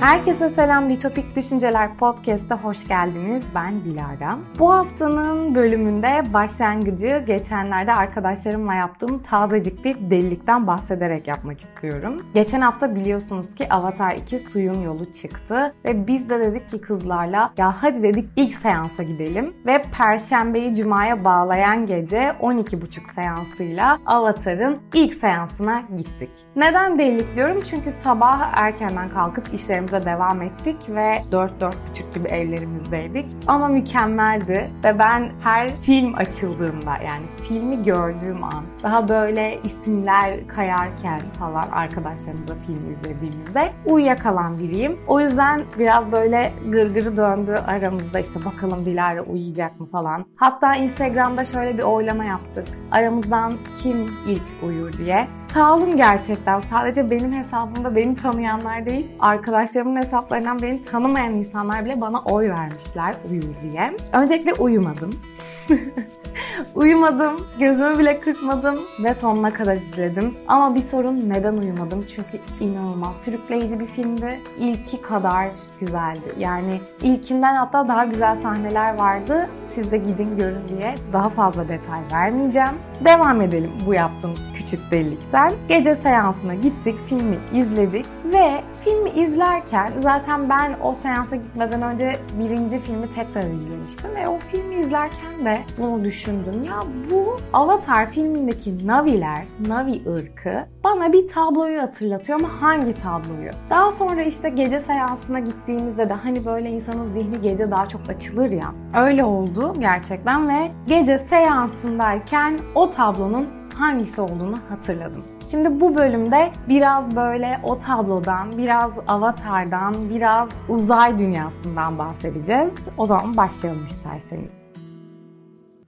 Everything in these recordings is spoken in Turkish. Herkese selam, Ditopik Düşünceler Podcast'a hoş geldiniz. Ben Dilara. Bu haftanın bölümünde başlangıcı geçenlerde arkadaşlarımla yaptığım tazecik bir delilikten bahsederek yapmak istiyorum. Geçen hafta biliyorsunuz ki Avatar 2 suyun yolu çıktı ve biz de dedik ki kızlarla ya hadi dedik ilk seansa gidelim ve Perşembeyi Cuma'ya bağlayan gece 12.30 seansıyla Avatar'ın ilk seansına gittik. Neden delilik diyorum? Çünkü sabah erkenden kalkıp işlerimize devam ettik ve 4-4.30 gibi evlerimizdeydik. Ama mükemmeldi ve ben her film açıldığımda, yani filmi gördüğüm an, daha böyle isimler kayarken falan arkadaşlarımızla film izlediğimizde uyuyakalan biriyim. O yüzden biraz böyle gırgırı döndü aramızda, işte bakalım Dilara uyuyacak mı falan. Hatta Instagram'da şöyle bir oylama yaptık. Aramızdan kim ilk uyur diye. Sağ olun gerçekten. Sadece benim hesabımda beni tanıyanlar değil, arkadaşlarımın hesaplarından beni tanımayan insanlar bile bana oy vermişler uyur diye. Öncelikle uyumadım. Uyumadım, gözümü bile kırpmadım ve sonuna kadar izledim. Ama bir sorun, neden uyumadım? Çünkü inanılmaz sürükleyici bir filmdi. İlki kadar güzeldi. Yani ilkinden hatta daha güzel sahneler vardı. Siz de gidin görün diye daha fazla detay vermeyeceğim. Devam edelim bu yaptığımız küçük delilikten. Gece seansına gittik, filmi izledik ve filmi izlerken zaten ben o seansa gitmeden önce birinci filmi tekrar izlemiştim ve o filmi izlerken de bunu düşündüm. Ya bu Avatar filmindeki Na'viler, Na'vi ırkı bana bir tabloyu hatırlatıyor ama hangi tabloyu? Daha sonra işte gece seansına gittiğimizde de hani böyle insanın zihni gece daha çok açılır ya. Öyle oldu gerçekten ve gece seansındayken o tablonun hangisi olduğunu hatırladım. Şimdi bu bölümde biraz böyle o tablodan, biraz Avatar'dan, biraz uzay dünyasından bahsedeceğiz. O zaman başlayalım isterseniz.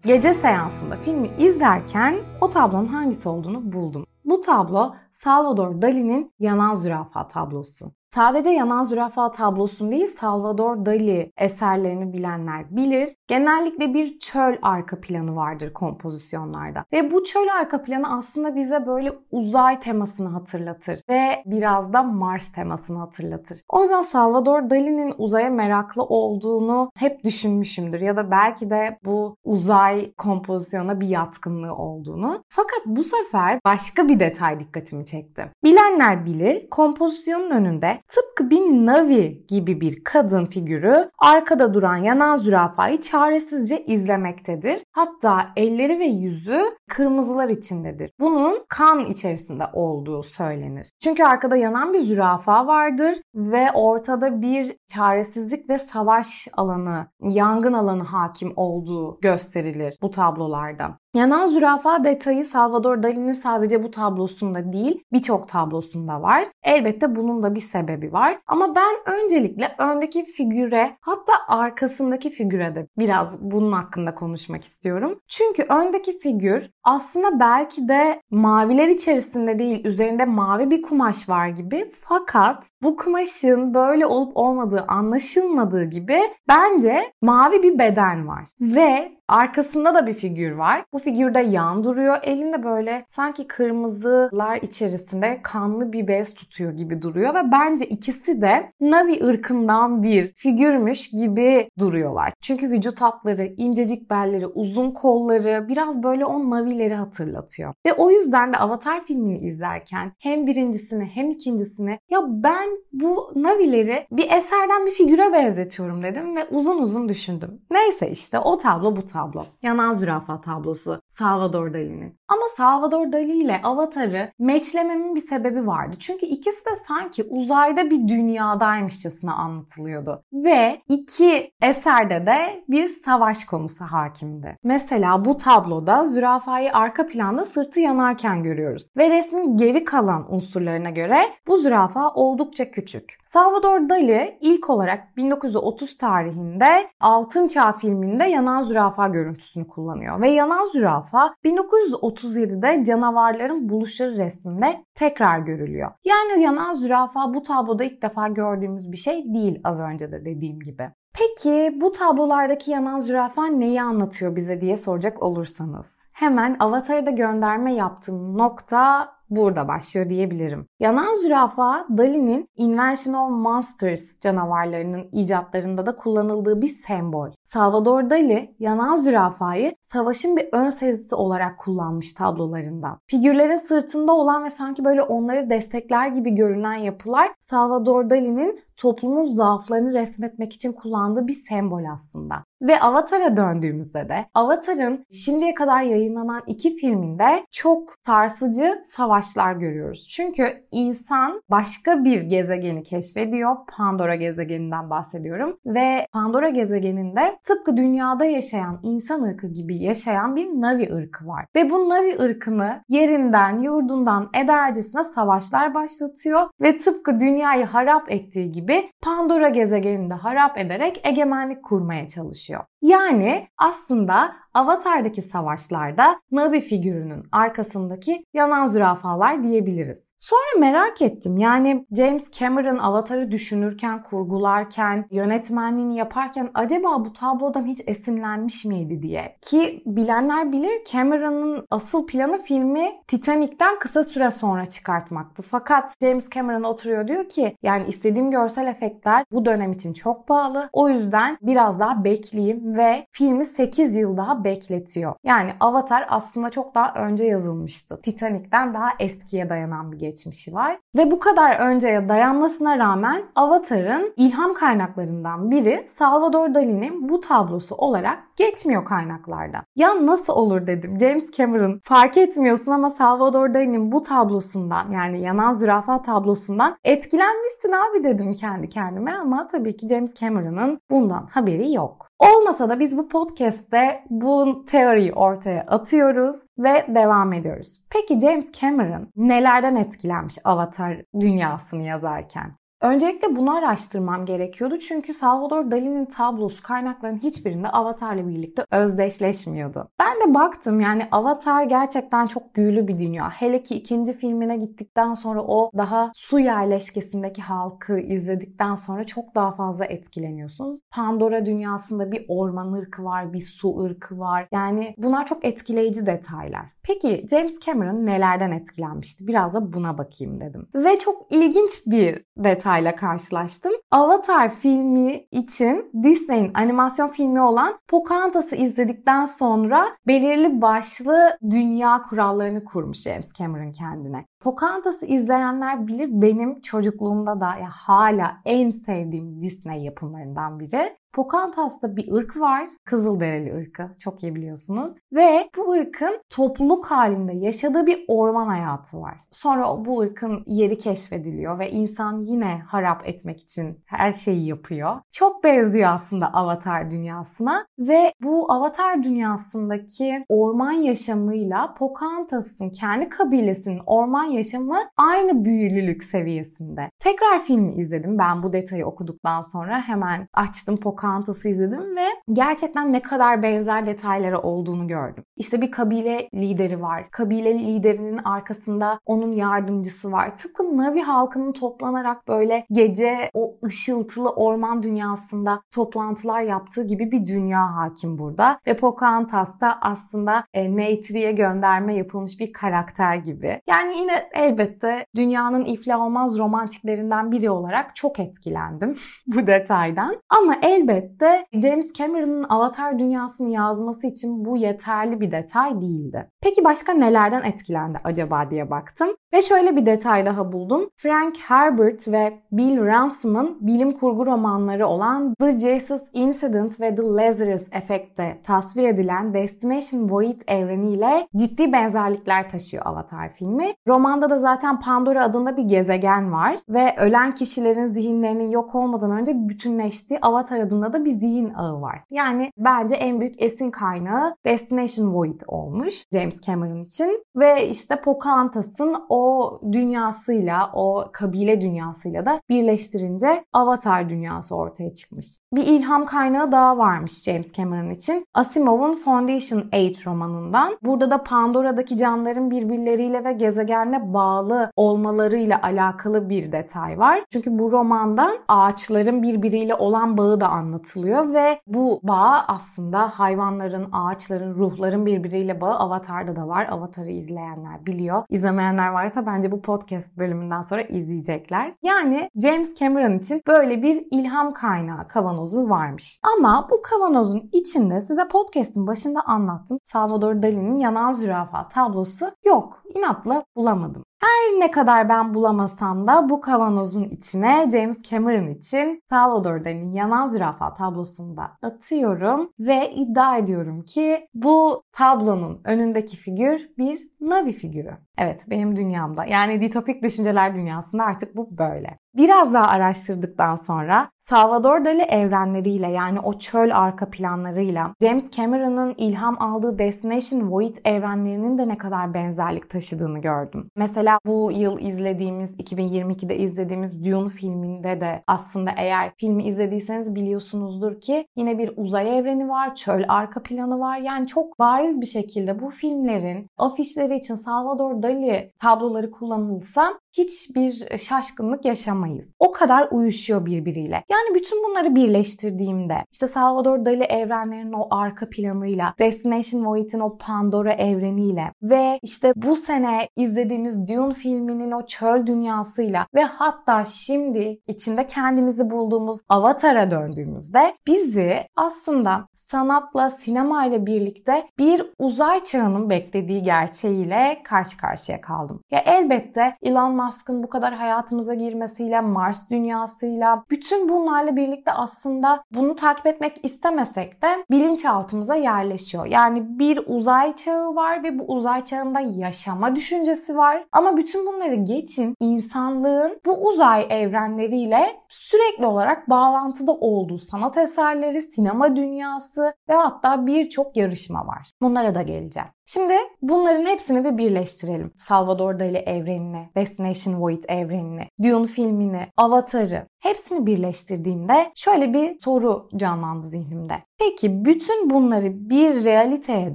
Gece seansında filmi izlerken o tablonun hangisi olduğunu buldum. Bu tablo Salvador Dali'nin Yanan Zürafa tablosu. Sadece Yanan Zürafa tablosu değil, Salvador Dali eserlerini bilenler bilir. Genellikle bir çöl arka planı vardır kompozisyonlarda. Ve bu çöl arka planı aslında bize böyle uzay temasını hatırlatır. Ve biraz da Mars temasını hatırlatır. O yüzden Salvador Dali'nin uzaya meraklı olduğunu hep düşünmüşümdür. Ya da belki de bu uzay kompozisyona bir yatkınlığı olduğunu. Fakat bu sefer başka bir detay dikkatimi çekti. Bilenler bilir, kompozisyonun önünde tıpkı bir Na'vi gibi bir kadın figürü arkada duran Yanan Zürafa'yı çaresizce izlemektedir. Hatta elleri ve yüzü kırmızılar içindedir. Bunun kan içerisinde olduğu söylenir. Çünkü arkada yanan bir zürafa vardır ve ortada bir çaresizlik ve savaş alanı, yangın alanı hakim olduğu gösterilir bu tablolarda. Yanan zürafa detayı Salvador Dali'nin sadece bu tablosunda değil, birçok tablosunda var. Elbette bunun da bir sebebi var. Ama ben öncelikle öndeki figüre, hatta arkasındaki figüre de biraz bunun hakkında konuşmak istiyorum. Çünkü öndeki figür aslında belki de maviler içerisinde değil, üzerinde mavi bir kumaş var gibi. Fakat bu kumaşın böyle olup olmadığı anlaşılmadığı gibi bence mavi bir beden var. Ve arkasında da bir figür var. Bu figürde yan duruyor. Elinde böyle sanki kırmızılar içerisinde kanlı bir bez tutuyor gibi duruyor ve bence ikisi de Na'vi ırkından bir figürmüş gibi duruyorlar. Çünkü vücut hatları, incecik belleri, uzun kolları biraz böyle o Na'vileri hatırlatıyor. Ve o yüzden de Avatar filmini izlerken hem birincisini hem ikincisini ya ben bu Na'vileri bir eserden bir figüre benzetiyorum dedim ve uzun uzun düşündüm. Neyse işte o tablo bu tablo. Yanan Zürafa tablosu Salvador Dali'nin. Ama Salvador Dali ile Avatar'ı matchlememin bir sebebi vardı. Çünkü ikisi de sanki uzayda bir dünyadaymışçasına anlatılıyordu. Ve iki eserde de bir savaş konusu hakimdi. Mesela bu tabloda zürafayı arka planda sırtı yanarken görüyoruz. Ve resmin geri kalan unsurlarına göre bu zürafa oldukça küçük. Salvador Dali ilk olarak 1930 tarihinde Altın Çağ filminde Yanan Zürafa görüntüsünü kullanıyor. Ve Yanan Zürafa 1937'de Canavarların Buluşları resminde tekrar görülüyor. Yani Yanan Zürafa bu tabloda ilk defa gördüğümüz bir şey değil, az önce de dediğim gibi. Peki bu tablolardaki yanan zürafa neyi anlatıyor bize diye soracak olursanız, hemen Avatar'a da gönderme yaptığım nokta burada başlıyor diyebilirim. Yanan zürafa, Dali'nin Invention of Monsters canavarlarının icatlarında da kullanıldığı bir sembol. Salvador Dali, yanan zürafayı savaşın bir ön sezisi olarak kullanmış tablolarından. Figürlerin sırtında olan ve sanki böyle onları destekler gibi görünen yapılar, Salvador Dali'nin toplumun zaaflarını resmetmek için kullandığı bir sembol aslında. Ve Avatar'a döndüğümüzde de Avatar'ın şimdiye kadar yayınlanan 2 filminde çok sarsıcı savaşlar görüyoruz. Çünkü insan başka bir gezegeni keşfediyor. Pandora gezegeninden bahsediyorum. Ve Pandora gezegeninde tıpkı dünyada yaşayan insan ırkı gibi yaşayan bir Na'vi ırkı var. Ve bu Na'vi ırkını yerinden, yurdundan edercesine savaşlar başlatıyor. Ve tıpkı dünyayı harap ettiği gibi Pandora gezegenini de harap ederek egemenlik kurmaya çalışıyor. Yani aslında Avatar'daki savaşlarda Na'vi figürünün arkasındaki yanan zürafalar diyebiliriz. Sonra merak ettim, yani James Cameron Avatar'ı düşünürken, kurgularken, yönetmenliğini yaparken acaba bu tablodan hiç esinlenmiş miydi diye. Ki bilenler bilir, Cameron'ın asıl planı filmi Titanic'ten kısa süre sonra çıkartmaktı. Fakat James Cameron oturuyor diyor ki yani istediğim görsel efektler bu dönem için çok pahalı. O yüzden biraz daha bekleyeyim ve filmi 8 yıl daha bekletiyor. Yani Avatar aslında çok daha önce yazılmıştı. Titanic'ten daha eskiye dayanan bir geçmişi var. Ve bu kadar önceye dayanmasına rağmen Avatar'ın ilham kaynaklarından biri Salvador Dali'nin bu tablosu olarak geçmiyor kaynaklarda. Ya nasıl olur dedim. James Cameron, fark etmiyorsun ama Salvador Dali'nin bu tablosundan, yani yanan zürafa tablosundan etkilenmişsin abi dedim kendi kendime, ama tabii ki James Cameron'ın bundan haberi yok. Olmasa da biz bu podcast'te bu teoriyi ortaya atıyoruz ve devam ediyoruz. Peki James Cameron nelerden etkilenmiş Avatar dünyasını yazarken? Öncelikle bunu araştırmam gerekiyordu çünkü Salvador Dali'nin tablosu kaynakların hiçbirinde Avatar'la birlikte özdeşleşmiyordu. Ben de baktım, yani Avatar gerçekten çok büyülü bir dünya. Hele ki 2. filmine gittikten sonra o daha su yerleşkesindeki halkı izledikten sonra çok daha fazla etkileniyorsunuz. Pandora dünyasında bir orman ırkı var, bir su ırkı var. Yani bunlar çok etkileyici detaylar. Peki James Cameron nelerden etkilenmişti? Biraz da buna bakayım dedim. Ve çok ilginç bir detay ile karşılaştım. Avatar filmi için Disney'in animasyon filmi olan Pocahontas'ı izledikten sonra belirli başlı dünya kurallarını kurmuş James Cameron kendine. Pocahontas'ı izleyenler bilir, benim çocukluğumda da hala en sevdiğim Disney yapımlarından biri. Pocahontas'ta bir ırk var. Kızılderili ırkı. Çok iyi biliyorsunuz. Ve bu ırkın topluluk halinde yaşadığı bir orman hayatı var. Sonra bu ırkın yeri keşfediliyor ve insan yine harap etmek için her şeyi yapıyor. Çok benziyor aslında Avatar dünyasına ve bu Avatar dünyasındaki orman yaşamıyla Pocahontas'ın kendi kabilesinin orman yaşamı aynı büyülülük seviyesinde. Tekrar filmi izledim. Ben bu detayı okuduktan sonra hemen açtım, Pocahontas'ı izledim ve gerçekten ne kadar benzer detayları olduğunu gördüm. İşte bir kabile lideri var. Kabile liderinin arkasında onun yardımcısı var. Tıpkı Na'vi halkının toplanarak böyle gece o ışıltılı orman dünyasında toplantılar yaptığı gibi bir dünya hakim burada. Ve Pocahontas da aslında Neytri'ye gönderme yapılmış bir karakter gibi. Yani yine elbette dünyanın iflah olmaz romantiklerinden biri olarak çok etkilendim bu detaydan. Ama elbette James Cameron'ın Avatar dünyasını yazması için bu yeterli bir detay değildi. Peki başka nelerden etkilendi acaba diye baktım. Ve şöyle bir detay daha buldum. Frank Herbert ve Bill Ransom'ın bilim kurgu romanları olan The Jesus Incident ve The Lazarus Effect'te tasvir edilen Destination Void evreniyle ciddi benzerlikler taşıyor Avatar filmi. Romanda da zaten Pandora adında bir gezegen var ve ölen kişilerin zihinlerinin yok olmadan önce bütünleştiği Avatar adında da bir zihin ağı var. Yani bence en büyük esin kaynağı Destination Void olmuş James Cameron için ve işte Pocahontas'ın o dünyasıyla, o kabile dünyasıyla da birleştirince Avatar dünyası ortaya çıkmış. Bir ilham kaynağı daha varmış James Cameron için. Asimov'un Foundation romanından. Burada da Pandora'daki canlıların birbirleriyle ve gezegenle birbirlerine bağlı olmalarıyla alakalı bir detay var. Çünkü bu romanda ağaçların birbiriyle olan bağı da anlatılıyor ve bu bağ aslında hayvanların, ağaçların, ruhların birbiriyle bağı Avatar'da da var. Avatar'ı izleyenler biliyor. İzlemeyenler varsa bence bu podcast bölümünden sonra izleyecekler. Yani James Cameron için böyle bir ilham kaynağı kavanozu varmış. Ama bu kavanozun içinde size podcast'ın başında anlattım. Salvador Dali'nin Yanan Zürafa tablosu yok. İnatla bulamadım. Her ne kadar ben bulamasam da bu kavanozun içine James Cameron için Salvador Dali'nin Yanan Zürafa tablosunu da atıyorum ve iddia ediyorum ki bu tablonun önündeki figür bir Na'vi figürü. Evet, benim dünyamda, yani ditopik düşünceler dünyasında artık bu böyle. Biraz daha araştırdıktan sonra Salvador Dali evrenleriyle, yani o çöl arka planlarıyla James Cameron'ın ilham aldığı Destination Void evrenlerinin de ne kadar benzerlik taşıdığını gördüm. Mesela bu yıl izlediğimiz, 2022'de izlediğimiz Dune filminde de aslında, eğer filmi izlediyseniz biliyorsunuzdur ki yine bir uzay evreni var, çöl arka planı var. Yani çok bariz bir şekilde bu filmlerin afişleri için Salvador Dali tabloları kullanılsa hiçbir şaşkınlık yaşamayız. O kadar uyuşuyor birbiriyle. Yani bütün bunları birleştirdiğimde işte Salvador Dali evrenlerinin o arka planıyla, Destination Void'in o Pandora evreniyle ve işte bu sene izlediğimiz Dune filminin o çöl dünyasıyla ve hatta şimdi içinde kendimizi bulduğumuz Avatar'a döndüğümüzde bizi aslında sanatla, sinemayla birlikte bir uzay çağının beklediği gerçeğiyle karşı karşıya kaldım. Ya elbette Elon Musk'ın bu kadar hayatımıza girmesiyle, Mars dünyasıyla, bütün bunlarla birlikte aslında bunu takip etmek istemesek de bilinçaltımıza yerleşiyor. Yani bir uzay çağı var ve bu uzay çağında yaşama düşüncesi var. Ama bütün bunları geçin, insanlığın bu uzay evrenleriyle sürekli olarak bağlantıda olduğu sanat eserleri, sinema dünyası ve hatta birçok yarışma var. Bunlara da geleceğim. Şimdi bunların hepsini bir birleştirelim. Salvador Dali evrenini, Destination Void evrenini, Dune filmini, Avatar'ı, hepsini birleştirdiğimde şöyle bir soru canlandı zihnimde. Peki bütün bunları bir realiteye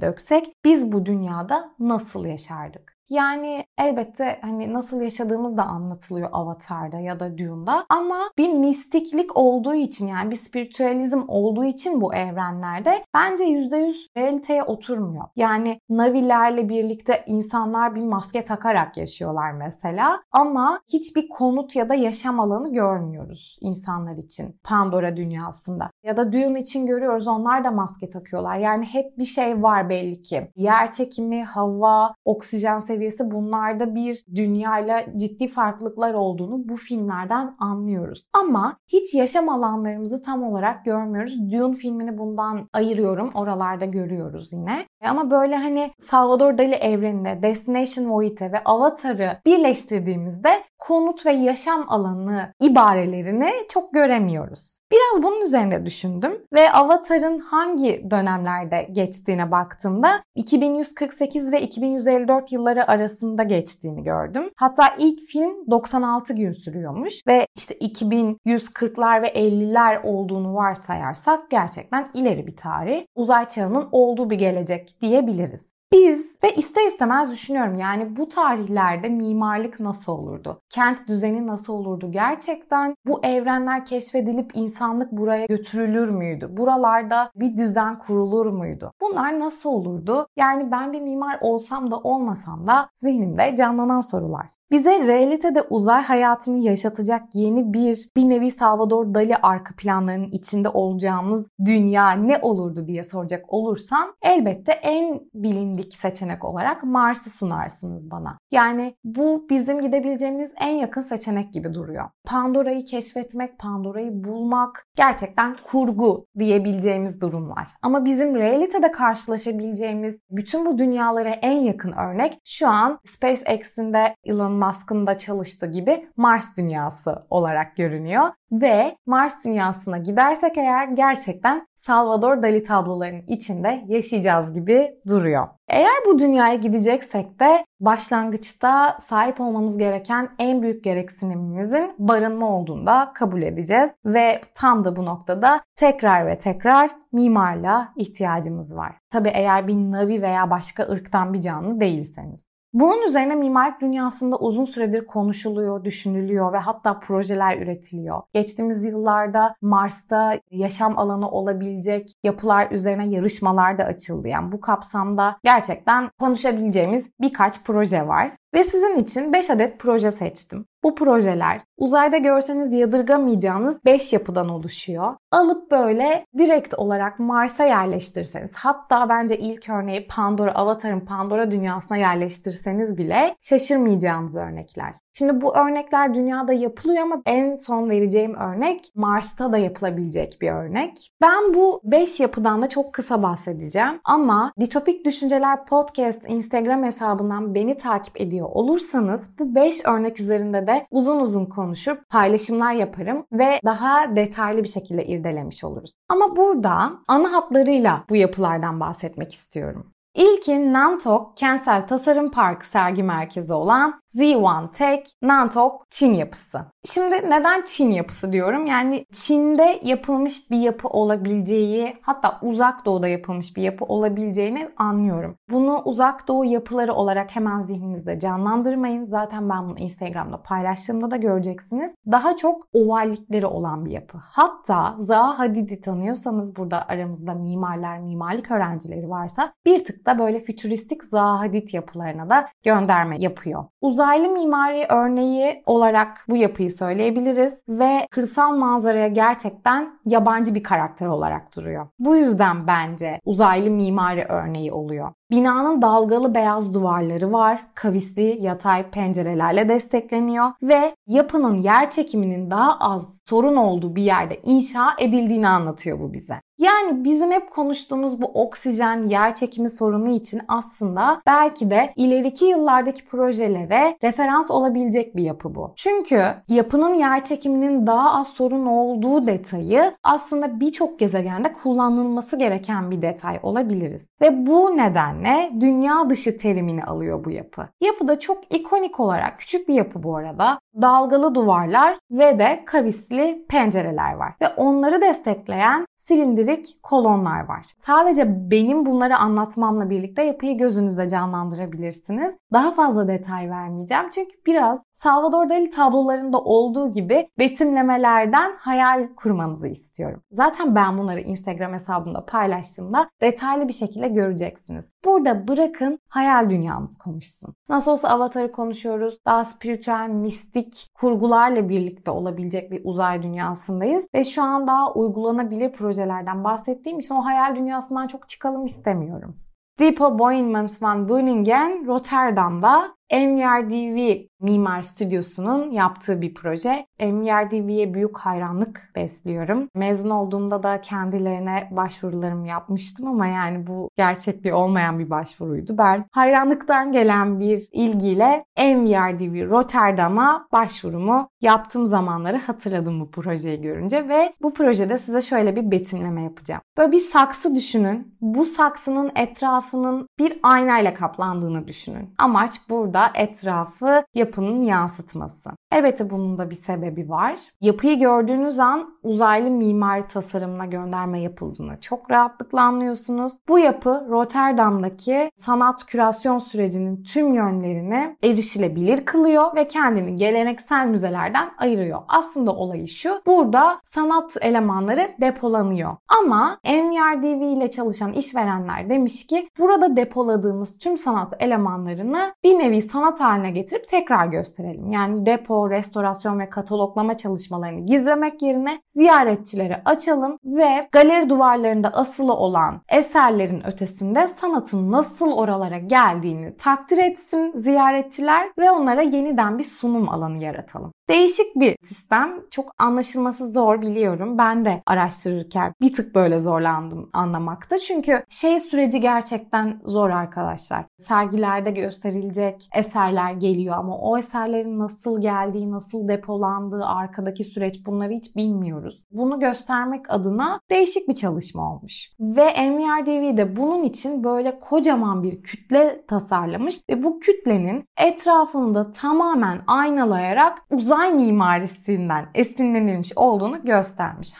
döksek biz bu dünyada nasıl yaşardık? Yani elbette hani nasıl yaşadığımız da anlatılıyor Avatar'da ya da Dune'da, ama bir mistiklik olduğu için, yani bir spiritüalizm olduğu için bu evrenlerde bence %100 realiteye oturmuyor. Yani Navilerle birlikte insanlar bir maske takarak yaşıyorlar mesela, ama hiçbir konut ya da yaşam alanı görmüyoruz insanlar için Pandora dünyasında. Ya da Dune için görüyoruz, onlar da maske takıyorlar. Yani hep bir şey var belli ki. Yer çekimi, hava, oksijen seviyesi, bunlarda bir dünyayla ciddi farklılıklar olduğunu bu filmlerden anlıyoruz. Ama hiç yaşam alanlarımızı tam olarak görmüyoruz. Dune filmini bundan ayırıyorum. Oralarda görüyoruz yine. Ama böyle hani Salvador Dali evrenine, Destination Void'e ve Avatar'ı birleştirdiğimizde konut ve yaşam alanı ibarelerini çok göremiyoruz. Biraz bunun üzerine düşündüm ve Avatar'ın hangi dönemlerde geçtiğine baktığımda 2148 ve 2154 yılları arasında geçtiğini gördüm. Hatta ilk film 96 gün sürüyormuş ve işte 2140'lar ve 50'ler olduğunu varsayarsak gerçekten ileri bir tarih. Uzay çağının olduğu bir gelecek diyebiliriz. Biz ve ister istemez düşünüyorum, yani bu tarihlerde mimarlık nasıl olurdu? Kent düzeni nasıl olurdu gerçekten? Bu evrenler keşfedilip insanlık buraya götürülür müydü? Buralarda bir düzen kurulur muydu? Bunlar nasıl olurdu? Yani ben bir mimar olsam da olmasam da zihnimde canlanan sorular. Bize realitede uzay hayatını yaşatacak yeni bir nevi Salvador Dali arka planlarının içinde olacağımız dünya ne olurdu diye soracak olursam, elbette en bilindik seçenek olarak Mars'ı sunarsınız bana. Yani bu bizim gidebileceğimiz en yakın seçenek gibi duruyor. Pandora'yı keşfetmek, Pandora'yı bulmak gerçekten kurgu diyebileceğimiz durumlar. Ama bizim realitede karşılaşabileceğimiz bütün bu dünyalara en yakın örnek şu an SpaceX'in de Elon Musk'ın da çalıştığı gibi Mars dünyası olarak görünüyor. Ve Mars dünyasına gidersek eğer gerçekten Salvador Dali tablolarının içinde yaşayacağız gibi duruyor. Eğer bu dünyaya gideceksek de başlangıçta sahip olmamız gereken en büyük gereksinimimizin barınma olduğunu da kabul edeceğiz. Ve tam da bu noktada tekrar ve tekrar mimarlığa ihtiyacımız var. Tabii eğer bir Na'vi veya başka ırktan bir canlı değilseniz. Bunun üzerine mimarlık dünyasında uzun süredir konuşuluyor, düşünülüyor ve hatta projeler üretiliyor. Geçtiğimiz yıllarda Mars'ta yaşam alanı olabilecek yapılar üzerine yarışmalar da açıldı. Yani bu kapsamda gerçekten konuşabileceğimiz birkaç proje var. Ve sizin için 5 adet proje seçtim. Bu projeler uzayda görseniz yadırgamayacağınız 5 yapıdan oluşuyor. Alıp böyle direkt olarak Mars'a yerleştirseniz, hatta bence ilk örneği Pandora, Avatar'ın Pandora dünyasına yerleştirseniz bile şaşırmayacağınız örnekler. Şimdi bu örnekler dünyada yapılıyor ama en son vereceğim örnek Mars'ta da yapılabilecek bir örnek. Ben bu 5 yapıdan da çok kısa bahsedeceğim ama Ditopik Düşünceler Podcast Instagram hesabından beni takip ediyor olursanız bu 5 örnek üzerinde de uzun uzun konuşup paylaşımlar yaparım ve daha detaylı bir şekilde irdelemiş oluruz. Ama burada ana hatlarıyla bu yapılardan bahsetmek istiyorum. İlki Nantok Kentsel Tasarım Parkı sergi merkezi olan Z1 Tech Nantok Çin yapısı. Şimdi neden Çin yapısı diyorum? Yani Çin'de yapılmış bir yapı olabileceği, hatta Uzak Doğu'da yapılmış bir yapı olabileceğini anlıyorum. Bunu Uzak Doğu yapıları olarak hemen zihninizde canlandırmayın. Zaten ben bunu Instagram'da paylaştığımda da göreceksiniz. Daha çok ovallikleri olan bir yapı. Hatta Zaha Hadid'i tanıyorsanız, burada aramızda mimarlar, mimarlık öğrencileri varsa bir tık da böyle fütüristik Zaha Hadid yapılarına da gönderme yapıyor. Uzaylı mimari örneği olarak bu yapıyı söyleyebiliriz ve kırsal manzaraya gerçekten yabancı bir karakter olarak duruyor. Bu yüzden bence uzaylı mimari örneği oluyor. Binanın dalgalı beyaz duvarları var, kavisli yatay pencerelerle destekleniyor ve yapının yer çekiminin daha az sorun olduğu bir yerde inşa edildiğini anlatıyor bu bize. Yani bizim hep konuştuğumuz bu oksijen yer çekimi sorunu için aslında belki de ileriki yıllardaki projelere referans olabilecek bir yapı bu. Çünkü yapının yer çekiminin daha az sorun olduğu detayı aslında birçok gezegende kullanılması gereken bir detay olabiliriz. Ve bu nedenle dünya dışı terimini alıyor bu yapı. Yapı da çok ikonik olarak küçük bir yapı bu arada. Dalgalı duvarlar ve de kavisli pencereler var. Ve onları destekleyen silindirik kolonlar var. Sadece benim bunları anlatmamla birlikte yapıyı gözünüzde canlandırabilirsiniz. Daha fazla detay vermeyeceğim. Çünkü biraz Salvador Dali tablolarında olduğu gibi betimlemelerden hayal kurmanızı istiyorum. Zaten ben bunları Instagram hesabımda paylaştığımda detaylı bir şekilde göreceksiniz. Burada bırakın hayal dünyamız konuşsun. Nasıl olsa Avatar'ı konuşuyoruz. Daha spiritüel, mistik kurgularla birlikte olabilecek bir uzay dünyasındayız ve şu an daha uygulanabilir projelerden bahsettiğim için o hayal dünyasından çok çıkalım istemiyorum. Depo Boymans van Beuningen Rotterdam'da MRDV Mimar Stüdyosu'nun yaptığı bir proje. MRDV'ye büyük hayranlık besliyorum. Mezun olduğumda da kendilerine başvurularımı yapmıştım ama yani bu gerçekliği olmayan bir başvuruydu. Ben hayranlıktan gelen bir ilgiyle MRDV Rotterdam'a başvurumu yaptığım zamanları hatırladım bu projeyi görünce ve bu projede size şöyle bir betimleme yapacağım. Böyle bir saksı düşünün. Bu saksının etrafının bir aynayla kaplandığını düşünün. Amaç burada etrafı yapının yansıtması. Elbette bunun da bir sebebi var. Yapıyı gördüğünüz an uzaylı mimari tasarımına gönderme yapıldığını çok rahatlıkla anlıyorsunuz. Bu yapı Rotterdam'daki sanat kürasyon sürecinin tüm yönlerini erişilebilir kılıyor ve kendini geleneksel müzelerden ayırıyor. Aslında olayı şu, burada sanat elemanları depolanıyor. Ama MRDV ile çalışan işverenler demiş ki burada depoladığımız tüm sanat elemanlarını bir nevi sanat haline getirip tekrar gösterelim. Yani depo, restorasyon ve kataloglama çalışmalarını gizlemek yerine ziyaretçilere açalım ve galeri duvarlarında asılı olan eserlerin ötesinde sanatın nasıl oralara geldiğini takdir etsin ziyaretçiler ve onlara yeniden bir sunum alanı yaratalım. Değişik bir sistem. Çok anlaşılması zor biliyorum. Ben de araştırırken bir tık böyle zorlandım anlamakta. Çünkü süreci gerçekten zor arkadaşlar. Sergilerde gösterilecek eserler geliyor ama o eserlerin nasıl geldiği, nasıl depolandığı, arkadaki süreç, bunları hiç bilmiyoruz. Bunu göstermek adına değişik bir çalışma olmuş. Ve MRDV de bunun için böyle kocaman bir kütle tasarlamış ve bu kütlenin etrafını da tamamen aynalayarak uzay mimarisinden esinlenilmiş olduğunu göstermiş.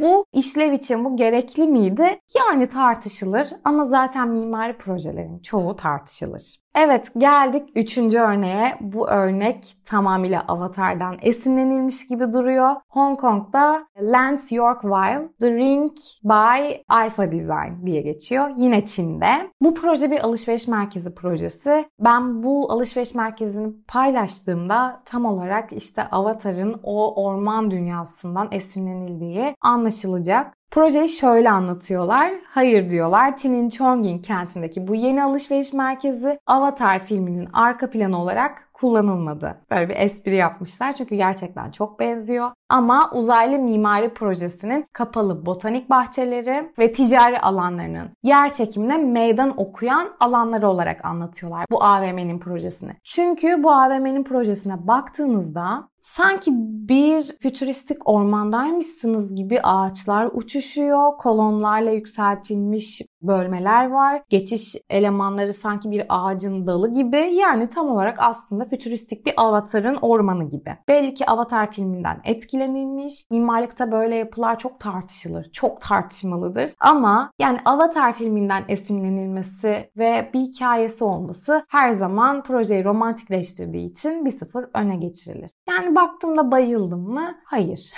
Bu işlev için bu gerekli miydi? Yani tartışılır ama zaten mimari projelerin çoğu tartışılır. Evet, geldik 3. örneğe. Bu örnek tamamıyla Avatar'dan esinlenilmiş gibi duruyor. Hong Kong'da Lance Yorkville, The Ring by Alpha Design diye geçiyor. Yine Çin'de. Bu proje bir alışveriş merkezi projesi. Ben bu alışveriş merkezini paylaştığımda tam olarak işte Avatar'ın o orman dünyasından esinlenildiği anlaşılacak. Projeyi şöyle anlatıyorlar. Hayır diyorlar. Çin'in Chongqing kentindeki bu yeni alışveriş merkezi Avatar filminin arka planı olarak kullanılmadı. Böyle bir espri yapmışlar çünkü gerçekten çok benziyor. Ama uzaylı mimari projesinin kapalı botanik bahçeleri ve ticari alanlarının yer çekimine meydan okuyan alanları olarak anlatıyorlar bu AVM'nin projesini. Çünkü bu AVM'nin projesine baktığınızda sanki bir fütüristik ormandaymışsınız gibi ağaçlar uçuşuyor, kolonlarla yükseltilmiş bölmeler var, geçiş elemanları sanki bir ağacın dalı gibi, yani tam olarak aslında fütüristik bir Avatar'ın ormanı gibi. Belli ki Avatar filminden etkilenilmiş. Mimarlıkta böyle yapılar çok tartışılır, çok tartışmalıdır. Ama yani Avatar filminden esinlenilmesi ve bir hikayesi olması her zaman projeyi romantikleştirdiği için 1-0 öne geçirilir. Yani baktığımda bayıldım mı? Hayır.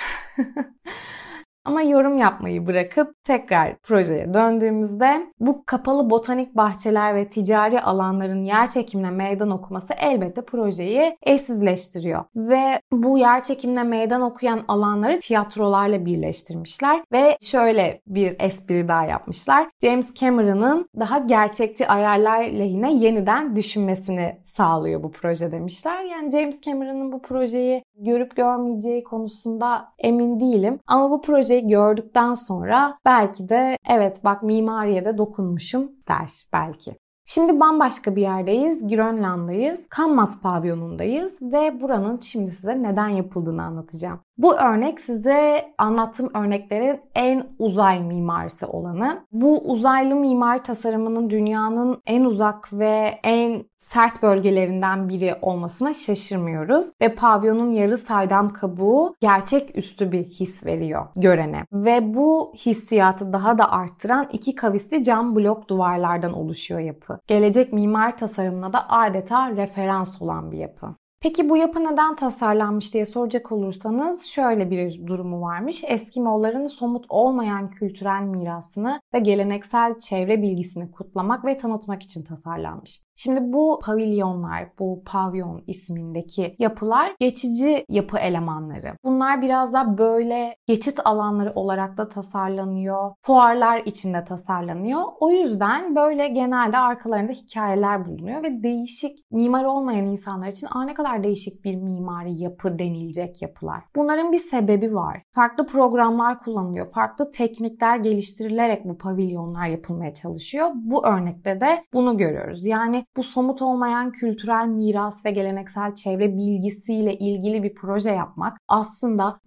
Ama yorum yapmayı bırakıp tekrar projeye döndüğümüzde bu kapalı botanik bahçeler ve ticari alanların yer çekimine meydan okuması elbette projeyi eşsizleştiriyor. Ve bu yer çekimine meydan okuyan alanları tiyatrolarla birleştirmişler ve şöyle bir espri daha yapmışlar. James Cameron'ın daha gerçekçi ayarlar lehine yeniden düşünmesini sağlıyor bu proje demişler. Yani James Cameron'ın bu projeyi görüp görmeyeceği konusunda emin değilim ama bu proje gördükten sonra belki de evet bak mimariye de dokunmuşum der belki. Şimdi bambaşka bir yerdeyiz. Grönland'dayız. Kammat pavyonundayız ve buranın şimdi size neden yapıldığını anlatacağım. Bu örnek size anlattığım örneklerin en uzay mimarisi olanı. Bu uzaylı mimari tasarımının dünyanın en uzak ve en sert bölgelerinden biri olmasına şaşırmıyoruz. Ve pavyonun yarı saydam kabuğu gerçeküstü bir his veriyor görene. Ve bu hissiyatı daha da arttıran 2 kavisli cam blok duvarlardan oluşuyor yapı. Gelecek mimari tasarımına da adeta referans olan bir yapı. Peki bu yapı neden tasarlanmış diye soracak olursanız şöyle bir durumu varmış. Eskimoların somut olmayan kültürel mirasını ve geleneksel çevre bilgisini kutlamak ve tanıtmak için tasarlanmış. Şimdi bu pavilyonlar, bu pavyon ismindeki yapılar geçici yapı elemanları. Bunlar biraz da böyle geçit alanları olarak da tasarlanıyor. Fuarlar içinde tasarlanıyor. O yüzden böyle genelde arkalarında hikayeler bulunuyor ve değişik mimar olmayan insanlar için ne kadar değişik bir mimari yapı denilecek yapılar. Bunların bir sebebi var. Farklı programlar kullanılıyor. Farklı teknikler geliştirilerek bu pavilyonlar yapılmaya çalışıyor. Bu örnekte de bunu görüyoruz. Yani bu somut olmayan kültürel miras ve geleneksel çevre bilgisiyle ilgili bir proje yapmak aslında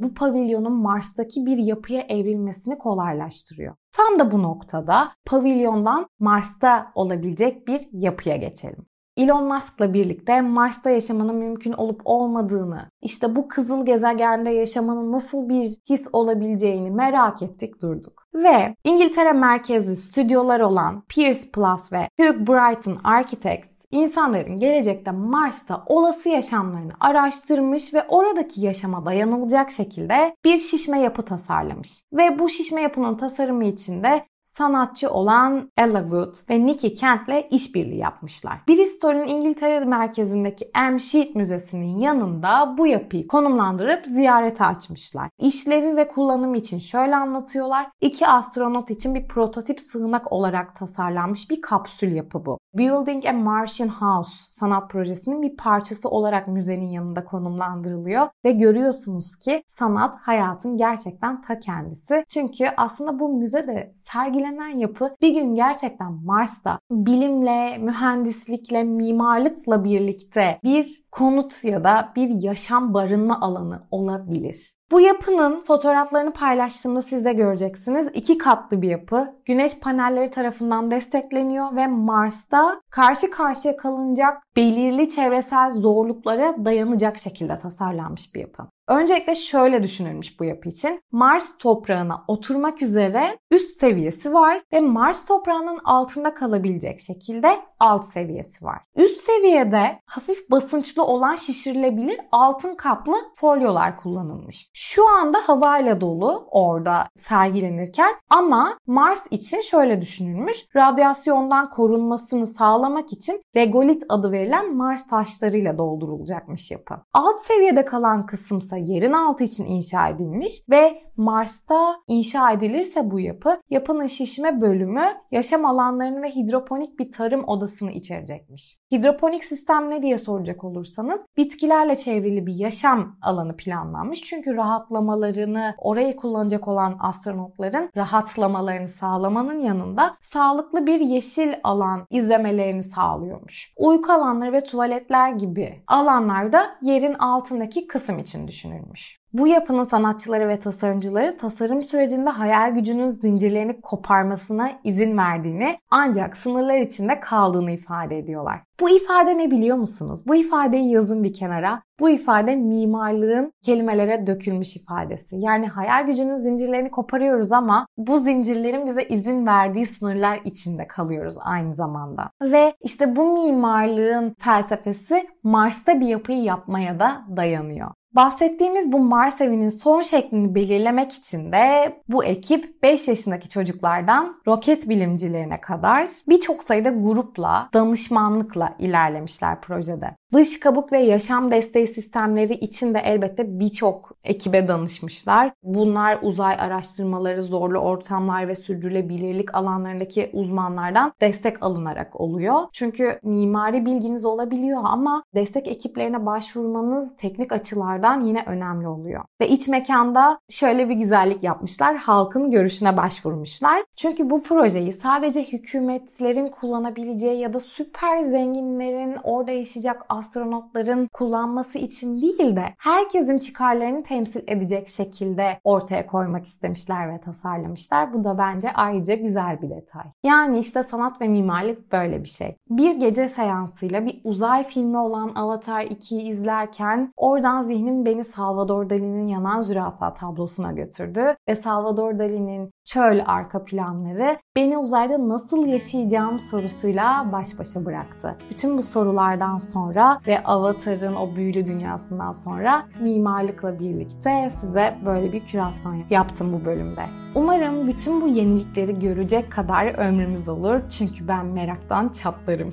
bu pavilyonun Mars'taki bir yapıya evrilmesini kolaylaştırıyor. Tam da bu noktada pavilyondan Mars'ta olabilecek bir yapıya geçelim. Elon Musk'la birlikte Mars'ta yaşamanın mümkün olup olmadığını, işte bu kızıl gezegende yaşamanın nasıl bir his olabileceğini merak ettik durduk. Ve İngiltere merkezli stüdyolar olan Pierce Plus ve Hugh Brighton Architects, İnsanların gelecekte Mars'ta olası yaşamlarını araştırmış ve oradaki yaşama dayanılacak şekilde bir şişme yapı tasarlamış. Ve bu şişme yapının tasarımı içinde sanatçı olan Ella Good ve Nikki Kent'le işbirliği yapmışlar. Bristol'ün İngiltere merkezindeki M. Sheet Müzesi'nin yanında bu yapıyı konumlandırıp ziyarete açmışlar. İşlevi ve kullanımı için şöyle anlatıyorlar. 2 astronot için bir prototip sığınak olarak tasarlanmış bir kapsül yapı bu. Building a Martian House sanat projesinin bir parçası olarak müzenin yanında konumlandırılıyor ve görüyorsunuz ki sanat hayatın gerçekten ta kendisi. Çünkü aslında bu müzede sergilenen yapı bir gün gerçekten Mars'ta bilimle, mühendislikle, mimarlıkla birlikte bir konut ya da bir yaşam barınma alanı olabilir. Bu yapının fotoğraflarını paylaştığımda siz de göreceksiniz. 2 katlı bir yapı. Güneş panelleri tarafından destekleniyor ve Mars'ta karşı karşıya kalınacak belirli çevresel zorluklara dayanacak şekilde tasarlanmış bir yapı. Öncelikle şöyle düşünülmüş bu yapı için. Mars toprağına oturmak üzere üst seviyesi var ve Mars toprağının altında kalabilecek şekilde alt seviyesi var. Üst seviyede hafif basınçlı olan şişirilebilir altın kaplı folyolar kullanılmış. Şu anda havayla dolu orada sergilenirken ama Mars için şöyle düşünülmüş. Radyasyondan korunmasını sağlamak için regolit adı verilen Mars taşlarıyla doldurulacakmış yapı. Alt seviyede kalan kısımsa yerin altı için inşa edilmiş ve Mars'ta inşa edilirse bu yapı, yapının şişme bölümü yaşam alanlarını ve hidroponik bir tarım odasını içerecekmiş. Hidroponik sistem ne diye soracak olursanız, bitkilerle çevrili bir yaşam alanı planlanmış. Çünkü rahatlamalarını, orayı kullanacak olan astronotların rahatlamalarını sağlamanın yanında sağlıklı bir yeşil alan izlemelerini sağlıyormuş. Uyku alanları ve tuvaletler gibi alanlarda yerin altındaki kısım için düşünülmüş. Bu yapının sanatçıları ve tasarımcıları tasarım sürecinde hayal gücünün zincirlerini koparmasına izin verdiğini ancak sınırlar içinde kaldığını ifade ediyorlar. Bu ifade ne biliyor musunuz? Bu ifadeyi yazın bir kenara. Bu ifade mimarlığın kelimelere dökülmüş ifadesi. Yani hayal gücünün zincirlerini koparıyoruz ama bu zincirlerin bize izin verdiği sınırlar içinde kalıyoruz aynı zamanda. Ve işte bu mimarlığın felsefesi Mars'ta bir yapıyı yapmaya da dayanıyor. Bahsettiğimiz bu Mars evinin son şeklini belirlemek için de bu ekip 5 yaşındaki çocuklardan roket bilimcilerine kadar birçok sayıda grupla, danışmanlıkla ilerlemişler projede. Dış kabuk ve yaşam desteği sistemleri için de elbette birçok ekibe danışmışlar. Bunlar uzay araştırmaları, zorlu ortamlar ve sürdürülebilirlik alanlarındaki uzmanlardan destek alınarak oluyor. Çünkü mimari bilginiz olabiliyor ama destek ekiplerine başvurmanız teknik açılardan yine önemli oluyor. Ve iç mekanda şöyle bir güzellik yapmışlar. Halkın görüşüne başvurmuşlar. Çünkü bu projeyi sadece hükümetlerin kullanabileceği ya da süper zenginlerin orada yaşayacak astronotların kullanması için değil de herkesin çıkarlarını temsil edecek şekilde ortaya koymak istemişler ve tasarlamışlar. Bu da bence ayrıca güzel bir detay. Yani işte sanat ve mimarlık böyle bir şey. Bir gece seansıyla bir uzay filmi olan Avatar 2'yi izlerken oradan zihnim beni Salvador Dali'nin Yanan Zürafa tablosuna götürdü ve Salvador Dali'nin çöl arka planları beni uzayda nasıl yaşayacağım sorusuyla baş başa bıraktı. Bütün bu sorulardan sonra ve Avatar'ın o büyülü dünyasından sonra mimarlıkla birlikte size böyle bir kürasyon yaptım bu bölümde. Umarım bütün bu yenilikleri görecek kadar ömrümüz olur. Çünkü ben meraktan çatlarım.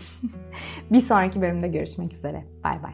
Bir sonraki bölümde görüşmek üzere. Bay bay.